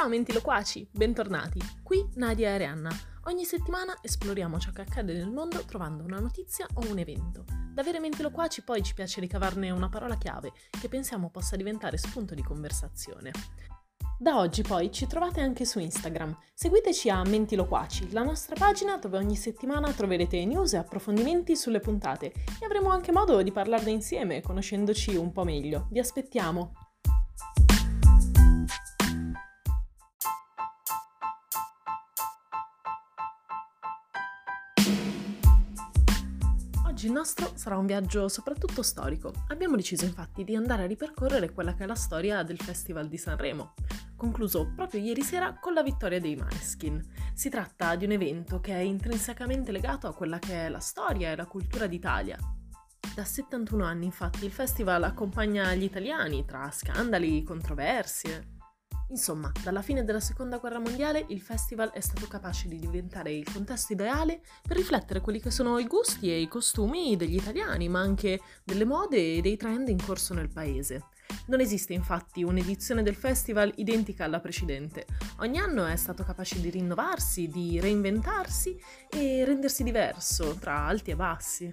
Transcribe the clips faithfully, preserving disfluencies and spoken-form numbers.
Ciao Mentiloquaci, bentornati! Qui Nadia e Arianna. Ogni settimana esploriamo ciò che accade nel mondo trovando una notizia o un evento. Da vere Mentiloquaci poi ci piace ricavarne una parola chiave che pensiamo possa diventare spunto di conversazione. Da oggi poi ci trovate anche su Instagram. Seguiteci a Mentiloquaci, la nostra pagina dove ogni settimana troverete news e approfondimenti sulle puntate e avremo anche modo di parlarne insieme, conoscendoci un po' meglio. Vi aspettiamo! Oggi il nostro sarà un viaggio soprattutto storico. Abbiamo deciso infatti di andare a ripercorrere quella che è la storia del Festival di Sanremo, concluso proprio ieri sera con la vittoria dei Måneskin. Si tratta di un evento che è intrinsecamente legato a quella che è la storia e la cultura d'Italia. Da settantuno anni, infatti, il festival accompagna gli italiani tra scandali, controversie. Insomma, dalla fine della Seconda Guerra Mondiale il festival è stato capace di diventare il contesto ideale per riflettere quelli che sono i gusti e i costumi degli italiani, ma anche delle mode e dei trend in corso nel paese. Non esiste infatti un'edizione del festival identica alla precedente. Ogni anno è stato capace di rinnovarsi, di reinventarsi e rendersi diverso tra alti e bassi.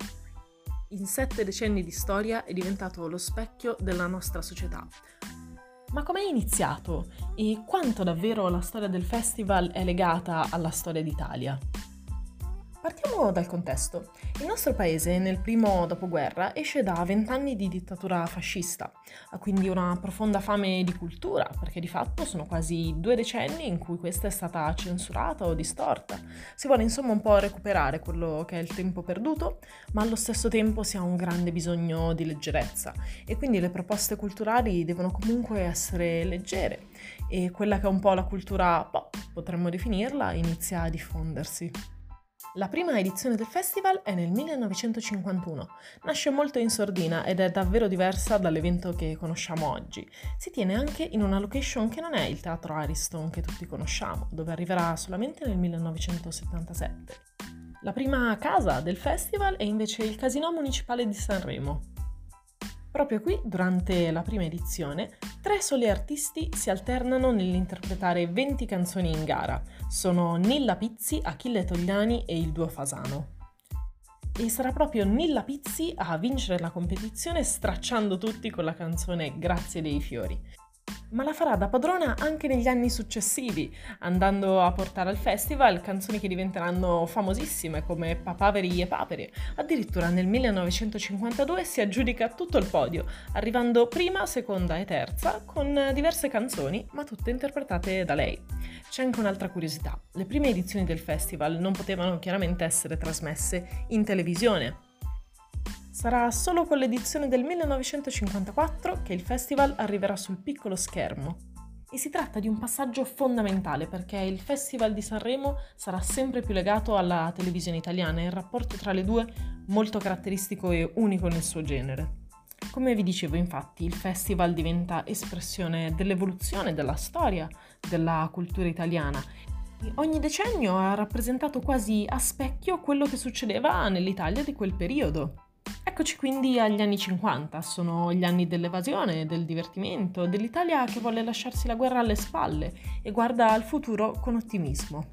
In sette decenni di storia è diventato lo specchio della nostra società. Ma com'è iniziato? E quanto davvero la storia del festival è legata alla storia d'Italia? Partiamo dal contesto. Il nostro paese nel primo dopoguerra esce da vent'anni di dittatura fascista, ha quindi una profonda fame di cultura, perché di fatto sono quasi due decenni in cui questa è stata censurata o distorta. Si vuole insomma un po' recuperare quello che è il tempo perduto, ma allo stesso tempo si ha un grande bisogno di leggerezza e quindi le proposte culturali devono comunque essere leggere e quella che è un po' la cultura pop, potremmo definirla, inizia a diffondersi. La prima edizione del festival è nel millenovecentocinquantuno, nasce molto in sordina ed è davvero diversa dall'evento che conosciamo oggi. Si tiene anche in una location che non è il teatro Ariston che tutti conosciamo, dove arriverà solamente nel millenovecentosettantasette. La prima casa del festival è invece il Casinò Municipale di Sanremo. Proprio qui, durante la prima edizione, tre soli artisti si alternano nell'interpretare venti canzoni in gara. Sono Nilla Pizzi, Achille Togliani e il duo Fasano. E sarà proprio Nilla Pizzi a vincere la competizione stracciando tutti con la canzone Grazie dei fiori. Ma la farà da padrona anche negli anni successivi, andando a portare al festival canzoni che diventeranno famosissime come Papaveri e Papere. Addirittura nel millenovecentocinquantadue si aggiudica tutto il podio, arrivando prima, seconda e terza con diverse canzoni, ma tutte interpretate da lei. C'è anche un'altra curiosità: le prime edizioni del festival non potevano chiaramente essere trasmesse in televisione. Sarà solo con l'edizione del millenovecentocinquantaquattro che il festival arriverà sul piccolo schermo. E si tratta di un passaggio fondamentale perché il Festival di Sanremo sarà sempre più legato alla televisione italiana e il rapporto tra le due molto caratteristico e unico nel suo genere. Come vi dicevo, infatti, il festival diventa espressione dell'evoluzione della storia della cultura italiana. Ogni decennio ha rappresentato quasi a specchio quello che succedeva nell'Italia di quel periodo. Eccoci quindi agli anni cinquanta, sono gli anni dell'evasione, del divertimento, dell'Italia che vuole lasciarsi la guerra alle spalle e guarda al futuro con ottimismo.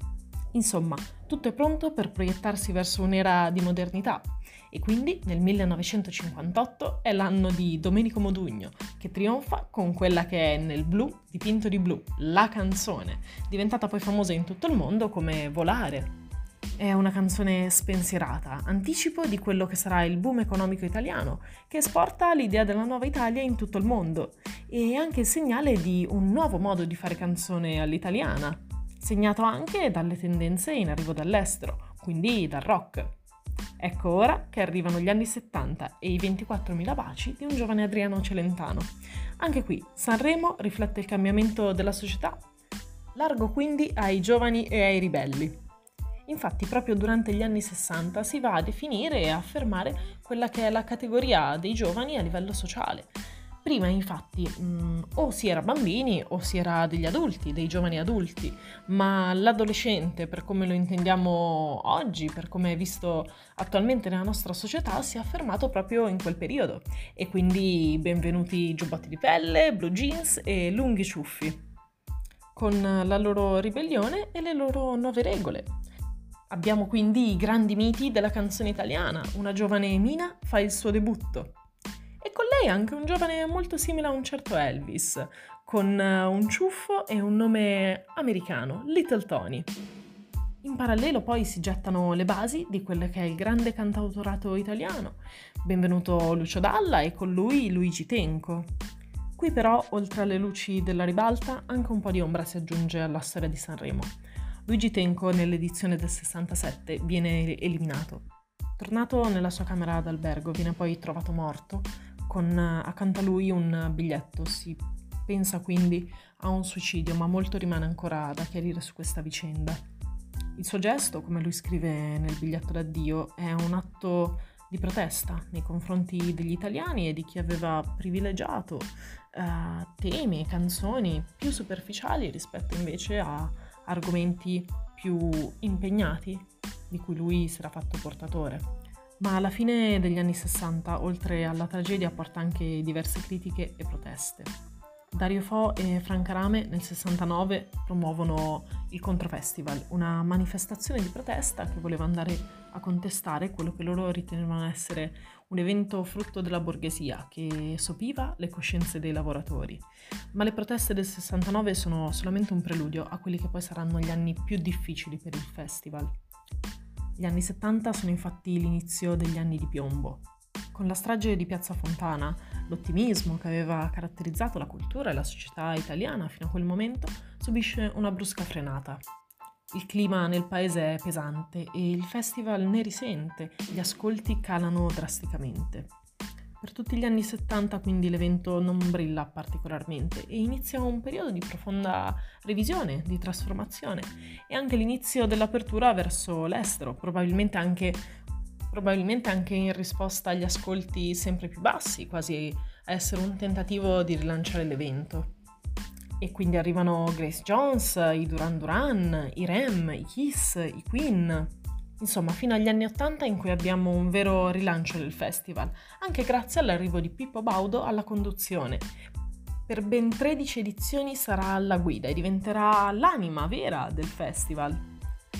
Insomma, tutto è pronto per proiettarsi verso un'era di modernità e quindi nel millenovecentocinquantotto è l'anno di Domenico Modugno che trionfa con quella che è Nel blu dipinto di blu, la canzone, diventata poi famosa in tutto il mondo come Volare. È una canzone spensierata, anticipo di quello che sarà il boom economico italiano, che esporta l'idea della nuova Italia in tutto il mondo, e anche il segnale di un nuovo modo di fare canzone all'italiana, segnato anche dalle tendenze in arrivo dall'estero, quindi dal rock. Ecco ora che arrivano gli anni settanta e i ventiquattromila baci di un giovane Adriano Celentano. Anche qui Sanremo riflette il cambiamento della società, largo quindi ai giovani e ai ribelli. Infatti proprio durante gli anni sessanta si va a definire e a affermare quella che è la categoria dei giovani a livello sociale. Prima infatti mh, o si era bambini o si era degli adulti, dei giovani adulti, ma l'adolescente per come lo intendiamo oggi, per come è visto attualmente nella nostra società, si è affermato proprio in quel periodo e quindi benvenuti giubbotti di pelle, blue jeans e lunghi ciuffi. con la loro ribellione e le loro nuove regole. Abbiamo quindi i grandi miti della canzone italiana, una giovane Mina fa il suo debutto. E con lei anche un giovane molto simile a un certo Elvis, con un ciuffo e un nome americano, Little Tony. In parallelo poi si gettano le basi di quello che è il grande cantautorato italiano. Benvenuto Lucio Dalla e con lui Luigi Tenco. Qui però, oltre alle luci della ribalta, anche un po' di ombra si aggiunge alla storia di Sanremo. Luigi Tenco nell'edizione del sessantasette viene eliminato. Tornato nella sua camera d'albergo, viene poi trovato morto, con accanto a lui un biglietto. Si pensa quindi a un suicidio, ma molto rimane ancora da chiarire su questa vicenda. Il suo gesto, come lui scrive nel biglietto d'addio, è un atto di protesta nei confronti degli italiani e di chi aveva privilegiato eh, temi e canzoni più superficiali rispetto invece a argomenti più impegnati di cui lui si era fatto portatore. Ma alla fine degli anni sessanta, oltre alla tragedia, porta anche diverse critiche e proteste. Dario Fo e Franca Rame nel sessantanove promuovono il Controfestival, una manifestazione di protesta che voleva andare a contestare quello che loro ritenevano essere un evento frutto della borghesia che sopiva le coscienze dei lavoratori. Ma le proteste del sessantanove sono solamente un preludio a quelli che poi saranno gli anni più difficili per il festival. Gli anni settanta sono infatti l'inizio degli anni di piombo. Con la strage di Piazza Fontana, l'ottimismo che aveva caratterizzato la cultura e la società italiana fino a quel momento subisce una brusca frenata. Il clima nel paese è pesante e il festival ne risente, gli ascolti calano drasticamente. Per tutti gli anni settanta quindi l'evento non brilla particolarmente e inizia un periodo di profonda revisione, di trasformazione e anche l'inizio dell'apertura verso l'estero, probabilmente anche, probabilmente anche in risposta agli ascolti sempre più bassi, quasi a essere un tentativo di rilanciare l'evento. E quindi arrivano Grace Jones, i Duran Duran, i REM, i Kiss, i Queen. Insomma, fino agli anni Ottanta in cui abbiamo un vero rilancio del festival, anche grazie all'arrivo di Pippo Baudo alla conduzione. Per ben tredici edizioni sarà alla guida e diventerà l'anima vera del festival.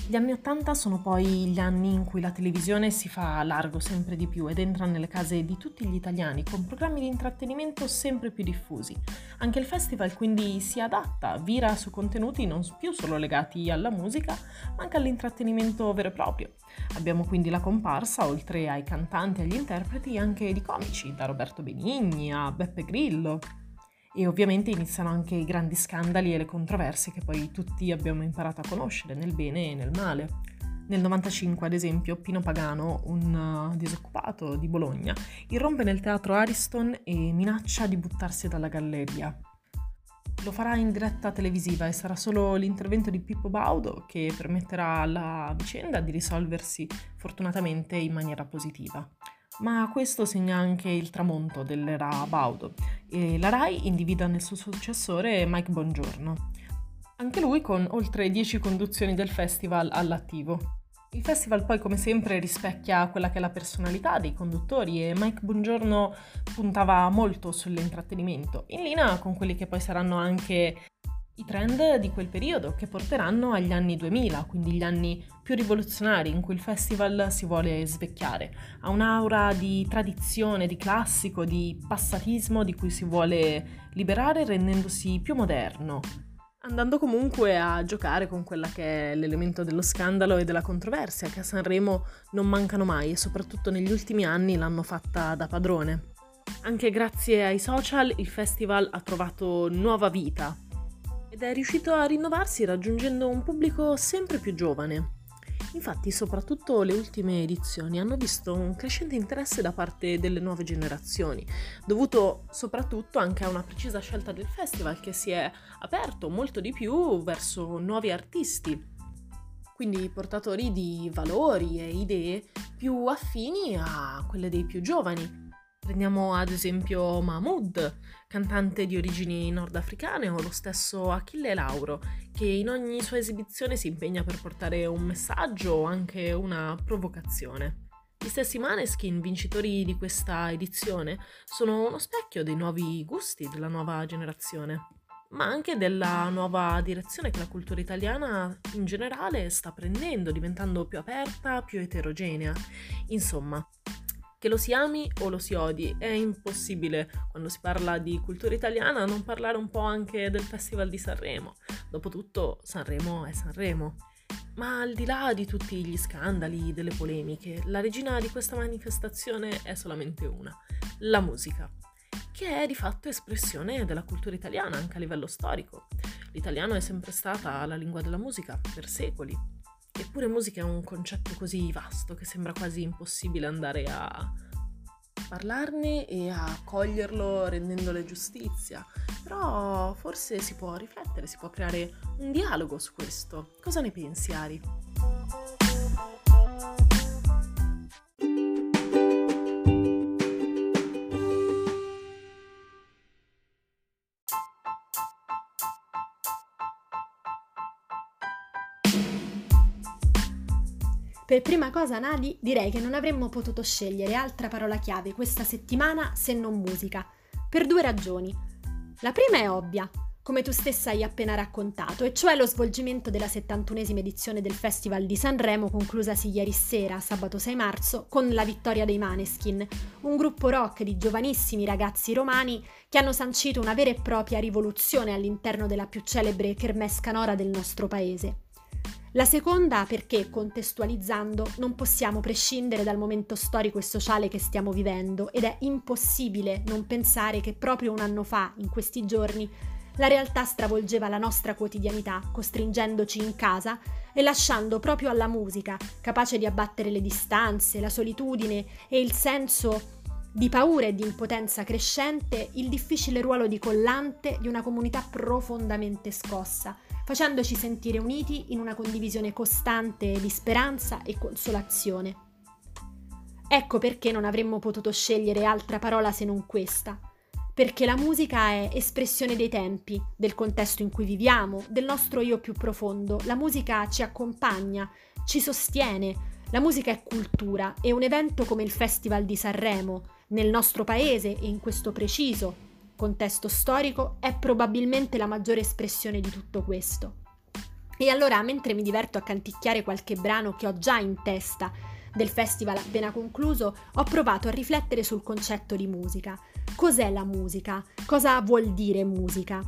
Gli anni Ottanta sono poi gli anni in cui la televisione si fa largo sempre di più ed entra nelle case di tutti gli italiani con programmi di intrattenimento sempre più diffusi. Anche il festival quindi si adatta, vira su contenuti non più solo legati alla musica, ma anche all'intrattenimento vero e proprio. Abbiamo quindi la comparsa, oltre ai cantanti e agli interpreti, anche di comici, da Roberto Benigni a Beppe Grillo. E ovviamente iniziano anche i grandi scandali e le controversie che poi tutti abbiamo imparato a conoscere, nel bene e nel male. Nel novantacinque, ad esempio, Pino Pagano, un disoccupato di Bologna, irrompe nel teatro Ariston e minaccia di buttarsi dalla galleria. Lo farà in diretta televisiva e sarà solo l'intervento di Pippo Baudo che permetterà alla vicenda di risolversi fortunatamente in maniera positiva. Ma questo segna anche il tramonto dell'era Baudo e la Rai individua nel suo successore Mike Bongiorno, anche lui con oltre dieci conduzioni del festival all'attivo. Il festival poi, come sempre, rispecchia quella che è la personalità dei conduttori e Mike Bongiorno puntava molto sull'intrattenimento, in linea con quelli che poi saranno anche i trend di quel periodo che porteranno agli anni duemila, quindi gli anni più rivoluzionari in cui il festival si vuole svecchiare. Ha un'aura di tradizione, di classico, di passatismo di cui si vuole liberare rendendosi più moderno, andando comunque a giocare con quella che è l'elemento dello scandalo e della controversia che a Sanremo non mancano mai e soprattutto negli ultimi anni l'hanno fatta da padrone. Anche grazie ai social il festival ha trovato nuova vita ed è riuscito a rinnovarsi raggiungendo un pubblico sempre più giovane. Infatti, soprattutto le ultime edizioni hanno visto un crescente interesse da parte delle nuove generazioni, dovuto soprattutto anche a una precisa scelta del festival che si è aperto molto di più verso nuovi artisti, quindi portatori di valori e idee più affini a quelle dei più giovani. Prendiamo ad esempio Mahmood, cantante di origini nordafricane, o lo stesso Achille Lauro, che in ogni sua esibizione si impegna per portare un messaggio o anche una provocazione. Gli stessi Måneskin, vincitori di questa edizione, sono uno specchio dei nuovi gusti della nuova generazione. ma anche della nuova direzione che la cultura italiana in generale sta prendendo, diventando più aperta, più eterogenea. Insomma, che lo si ami o lo si odi, è impossibile quando si parla di cultura italiana non parlare un po' anche del Festival di Sanremo. Dopotutto Sanremo è Sanremo. Ma al di là di tutti gli scandali, delle polemiche, la regina di questa manifestazione è solamente una, la musica, che è di fatto espressione della cultura italiana anche a livello storico. L'italiano è sempre stata la lingua della musica per secoli, eppure musica è un concetto così vasto che sembra quasi impossibile andare a parlarne e a coglierlo rendendole giustizia, però forse si può riflettere, si può creare un dialogo su questo. Cosa ne pensi, Ari? Per prima cosa, Nadi, direi che non avremmo potuto scegliere altra parola chiave questa settimana se non musica, per due ragioni. La prima è ovvia, come tu stessa hai appena raccontato, e cioè lo svolgimento della settantunesima edizione del Festival di Sanremo, conclusasi ieri sera, sabato sei marzo, con la vittoria dei Måneskin, un gruppo rock di giovanissimi ragazzi romani che hanno sancito una vera e propria rivoluzione all'interno della più celebre kermesse canora del nostro paese. La seconda perché, contestualizzando, non possiamo prescindere dal momento storico e sociale che stiamo vivendo ed è impossibile non pensare che proprio un anno fa, in questi giorni, la realtà stravolgeva la nostra quotidianità, costringendoci in casa e lasciando proprio alla musica, capace di abbattere le distanze, la solitudine e il senso di paura e di impotenza crescente, il difficile ruolo di collante di una comunità profondamente scossa, facendoci sentire uniti in una condivisione costante di speranza e consolazione. Ecco perché non avremmo potuto scegliere altra parola se non questa, perché la musica è espressione dei tempi, del contesto in cui viviamo, del nostro io più profondo. La musica ci accompagna, ci sostiene. La musica è cultura e un evento come il Festival di Sanremo, nel nostro paese e in questo preciso contesto storico, è probabilmente la maggiore espressione di tutto questo. E allora, mentre mi diverto a canticchiare qualche brano che ho già in testa del festival appena concluso, ho provato a riflettere sul concetto di musica. Cos'è la musica? Cosa vuol dire musica?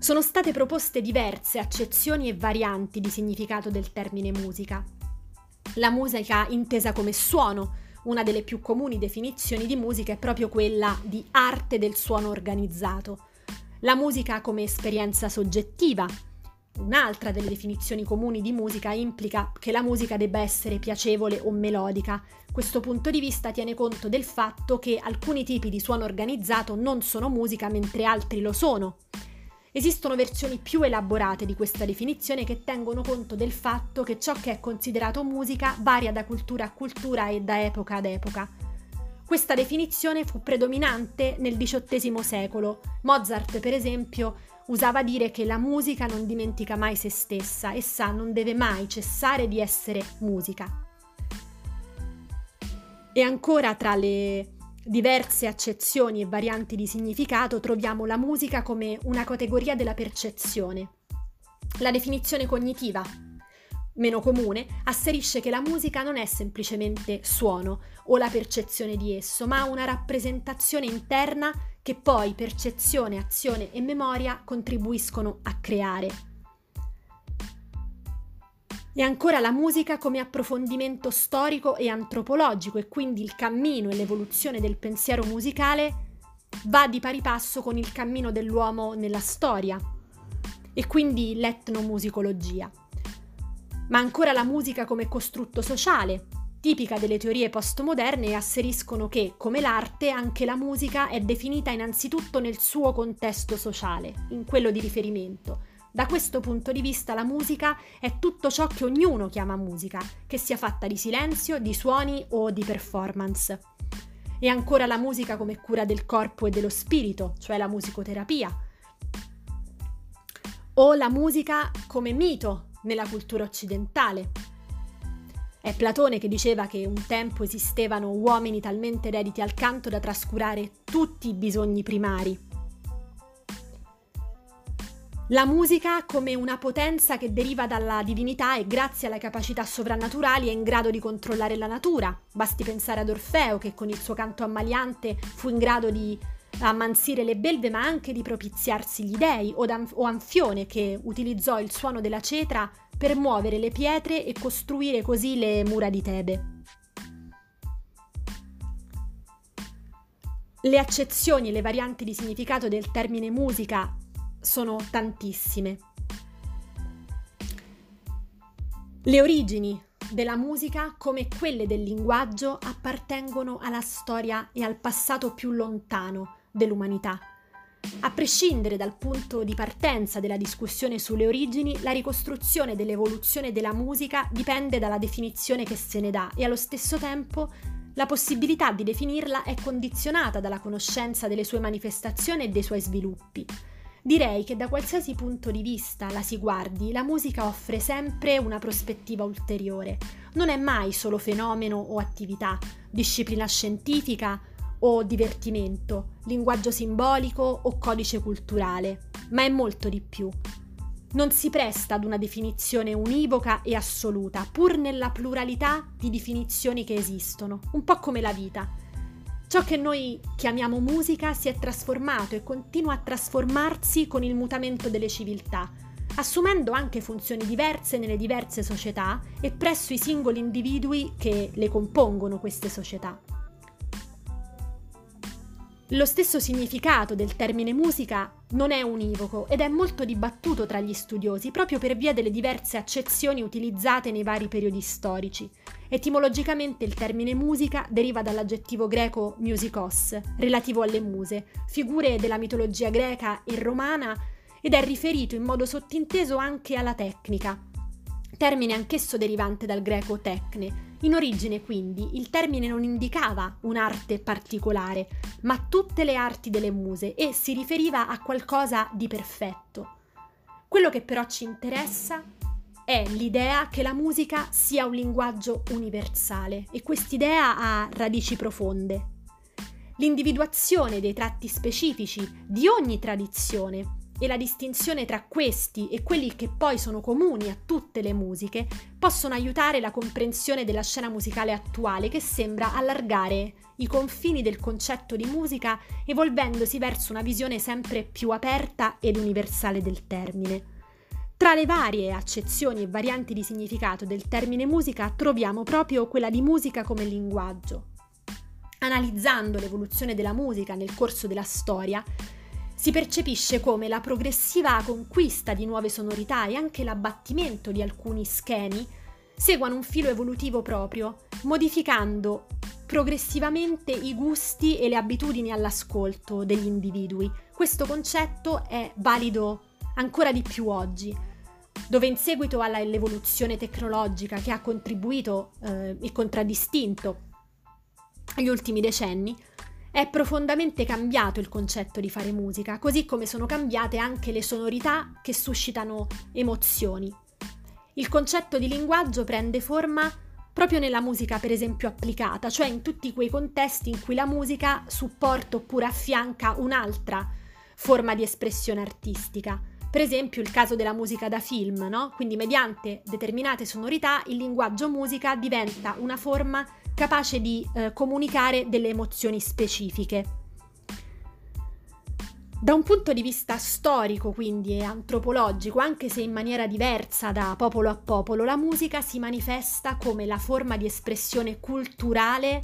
Sono state proposte diverse accezioni e varianti di significato del termine musica. La musica intesa come suono. Una delle più comuni definizioni di musica è proprio quella di arte del suono organizzato. La musica come esperienza soggettiva. Un'altra delle definizioni comuni di musica implica che la musica debba essere piacevole o melodica. Questo punto di vista tiene conto del fatto che alcuni tipi di suono organizzato non sono musica mentre altri lo sono. Esistono versioni più elaborate di questa definizione che tengono conto del fatto che ciò che è considerato musica varia da cultura a cultura e da epoca ad epoca. Questa definizione fu predominante nel diciottesimo secolo. Mozart, per esempio, usava dire che la musica non dimentica mai se stessa, essa non deve mai cessare di essere musica. E ancora tra le diverse accezioni e varianti di significato troviamo la musica come una categoria della percezione. La definizione cognitiva, meno comune, asserisce che la musica non è semplicemente suono o la percezione di esso, ma una rappresentazione interna che poi percezione, azione e memoria contribuiscono a creare. E ancora la musica come approfondimento storico e antropologico, e quindi il cammino e l'evoluzione del pensiero musicale va di pari passo con il cammino dell'uomo nella storia, e quindi l'etnomusicologia. Ma ancora la musica come costrutto sociale, tipica delle teorie postmoderne, asseriscono che, come l'arte, anche la musica è definita innanzitutto nel suo contesto sociale, in quello di riferimento. Da questo punto di vista la musica è tutto ciò che ognuno chiama musica, che sia fatta di silenzio, di suoni o di performance. E ancora la musica come cura del corpo e dello spirito, cioè la musicoterapia. O la musica come mito nella cultura occidentale. È Platone che diceva che un tempo esistevano uomini talmente dediti al canto da trascurare tutti i bisogni primari. La musica come una potenza che deriva dalla divinità e grazie alle capacità sovrannaturali è in grado di controllare la natura. Basti pensare ad Orfeo che con il suo canto ammaliante fu in grado di ammansire le belve ma anche di propiziarsi gli dei, o, Dan- o Anfione che utilizzò il suono della cetra per muovere le pietre e costruire così le mura di Tebe. Le accezioni e le varianti di significato del termine musica sono tantissime. Le origini della musica, come quelle del linguaggio, appartengono alla storia e al passato più lontano dell'umanità. A prescindere dal punto di partenza della discussione sulle origini, la ricostruzione dell'evoluzione della musica dipende dalla definizione che se ne dà e allo stesso tempo la possibilità di definirla è condizionata dalla conoscenza delle sue manifestazioni e dei suoi sviluppi. Direi che da qualsiasi punto di vista la si guardi, la musica offre sempre una prospettiva ulteriore. Non è mai solo fenomeno o attività, disciplina scientifica o divertimento, linguaggio simbolico o codice culturale, ma è molto di più. Non si presta ad una definizione univoca e assoluta, pur nella pluralità di definizioni che esistono, un po' come la vita. Ciò che noi chiamiamo musica si è trasformato e continua a trasformarsi con il mutamento delle civiltà, assumendo anche funzioni diverse nelle diverse società e presso i singoli individui che le compongono queste società. Lo stesso significato del termine musica non è univoco ed è molto dibattuto tra gli studiosi proprio per via delle diverse accezioni utilizzate nei vari periodi storici. Etimologicamente il termine musica deriva dall'aggettivo greco musikos, relativo alle muse, figure della mitologia greca e romana, ed è riferito in modo sottinteso anche alla tecnica, termine anch'esso derivante dal greco tecne. In origine, quindi, il termine non indicava un'arte particolare, ma tutte le arti delle muse e si riferiva a qualcosa di perfetto. Quello che però ci interessa è l'idea che la musica sia un linguaggio universale e quest'idea ha radici profonde. L'individuazione dei tratti specifici di ogni tradizione e la distinzione tra questi e quelli che poi sono comuni a tutte le musiche possono aiutare la comprensione della scena musicale attuale che sembra allargare i confini del concetto di musica evolvendosi verso una visione sempre più aperta ed universale del termine. Tra le varie accezioni e varianti di significato del termine musica troviamo proprio quella di musica come linguaggio. Analizzando l'evoluzione della musica nel corso della storia, si percepisce come la progressiva conquista di nuove sonorità e anche l'abbattimento di alcuni schemi seguano un filo evolutivo proprio, modificando progressivamente i gusti e le abitudini all'ascolto degli individui. Questo concetto è valido ancora di più oggi, dove in seguito all'evoluzione tecnologica che ha contribuito eh, e contraddistinto gli ultimi decenni, è profondamente cambiato il concetto di fare musica, così come sono cambiate anche le sonorità che suscitano emozioni. Il concetto di linguaggio prende forma proprio nella musica, per esempio, applicata, cioè in tutti quei contesti in cui la musica supporta oppure affianca un'altra forma di espressione artistica. Per esempio il caso della musica da film, no? Quindi mediante determinate sonorità il linguaggio musica diventa una forma capace di eh, comunicare delle emozioni specifiche. Da un punto di vista storico, quindi, e antropologico, anche se in maniera diversa da popolo a popolo, la musica si manifesta come la forma di espressione culturale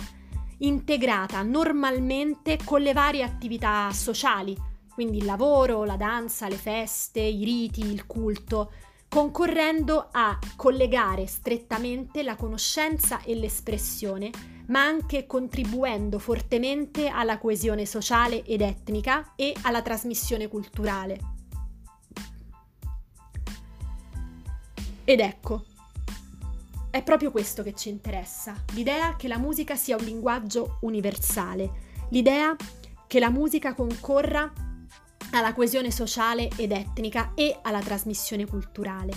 integrata normalmente con le varie attività sociali, quindi il lavoro, la danza, le feste, i riti, il culto, concorrendo a collegare strettamente la conoscenza e l'espressione, ma anche contribuendo fortemente alla coesione sociale ed etnica e alla trasmissione culturale. Ed ecco, è proprio questo che ci interessa, l'idea che la musica sia un linguaggio universale, l'idea che la musica concorra alla coesione sociale ed etnica e alla trasmissione culturale.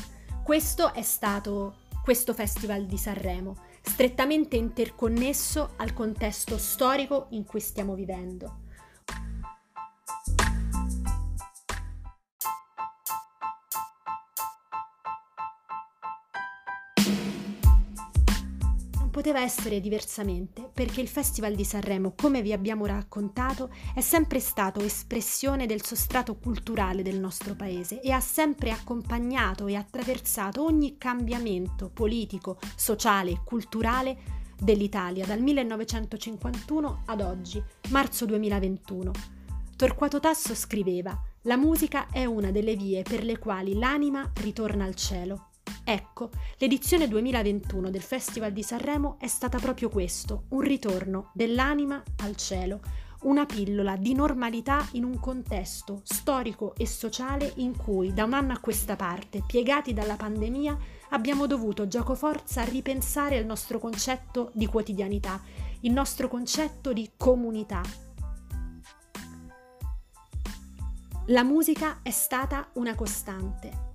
Questo è stato questo Festival di Sanremo, strettamente interconnesso al contesto storico in cui stiamo vivendo. poteva essere diversamente, perché il Festival di Sanremo, come vi abbiamo raccontato, è sempre stato espressione del sostrato culturale del nostro paese e ha sempre accompagnato e attraversato ogni cambiamento politico, sociale e culturale dell'Italia dal millenovecentocinquantuno ad oggi, marzo duemilaventuno. Torquato Tasso scriveva: «La musica è una delle vie per le quali l'anima ritorna al cielo». Ecco, l'edizione duemilaventuno del Festival di Sanremo è stata proprio questo, un ritorno dell'anima al cielo, una pillola di normalità in un contesto storico e sociale in cui, da un anno a questa parte, piegati dalla pandemia, abbiamo dovuto giocoforza ripensare il nostro concetto di quotidianità, il nostro concetto di comunità. La musica è stata una costante.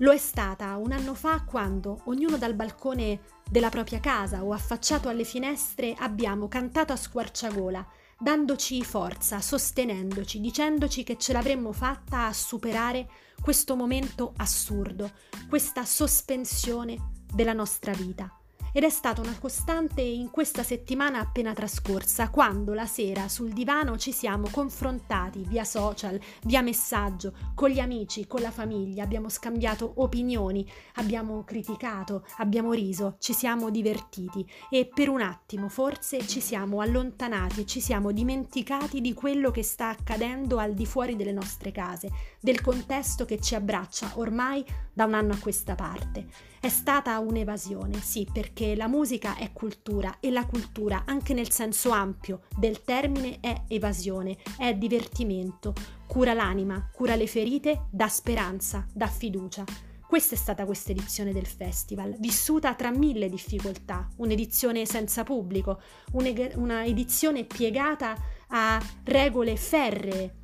Lo è stata un anno fa quando, ognuno dal balcone della propria casa o affacciato alle finestre, abbiamo cantato a squarciagola, dandoci forza, sostenendoci, dicendoci che ce l'avremmo fatta a superare questo momento assurdo, questa sospensione della nostra vita. Ed è stata una costante in questa settimana appena trascorsa, quando la sera sul divano ci siamo confrontati via social, via messaggio, con gli amici, con la famiglia, abbiamo scambiato opinioni, abbiamo criticato, abbiamo riso, ci siamo divertiti e per un attimo forse ci siamo allontanati e ci siamo dimenticati di quello che sta accadendo al di fuori delle nostre case, del contesto che ci abbraccia ormai da un anno a questa parte. È stata un'evasione, sì, perché che la musica è cultura e la cultura, anche nel senso ampio del termine, è evasione, è divertimento, cura l'anima, cura le ferite, dà speranza, dà fiducia. Questa è stata questa edizione del festival, vissuta tra mille difficoltà, un'edizione senza pubblico, una edizione piegata a regole ferree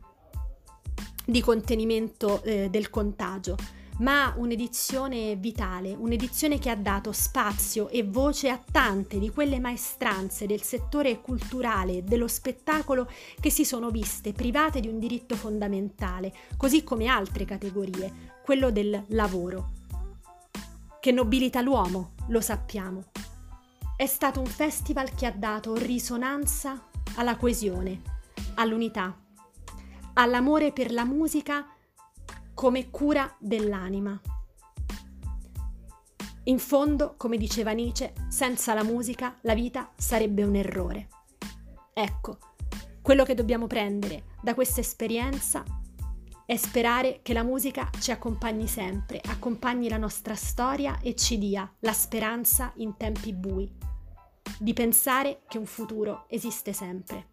di contenimento eh, del contagio, ma un'edizione vitale, un'edizione che ha dato spazio e voce a tante di quelle maestranze del settore culturale, dello spettacolo, che si sono viste private di un diritto fondamentale, così come altre categorie, quello del lavoro, che nobilita l'uomo, lo sappiamo. È stato un festival che ha dato risonanza alla coesione, all'unità, all'amore per la musica come cura dell'anima. In fondo, come diceva Nietzsche, senza la musica la vita sarebbe un errore. Ecco, quello che dobbiamo prendere da questa esperienza è sperare che la musica ci accompagni sempre, accompagni la nostra storia e ci dia la speranza in tempi bui, di pensare che un futuro esiste sempre.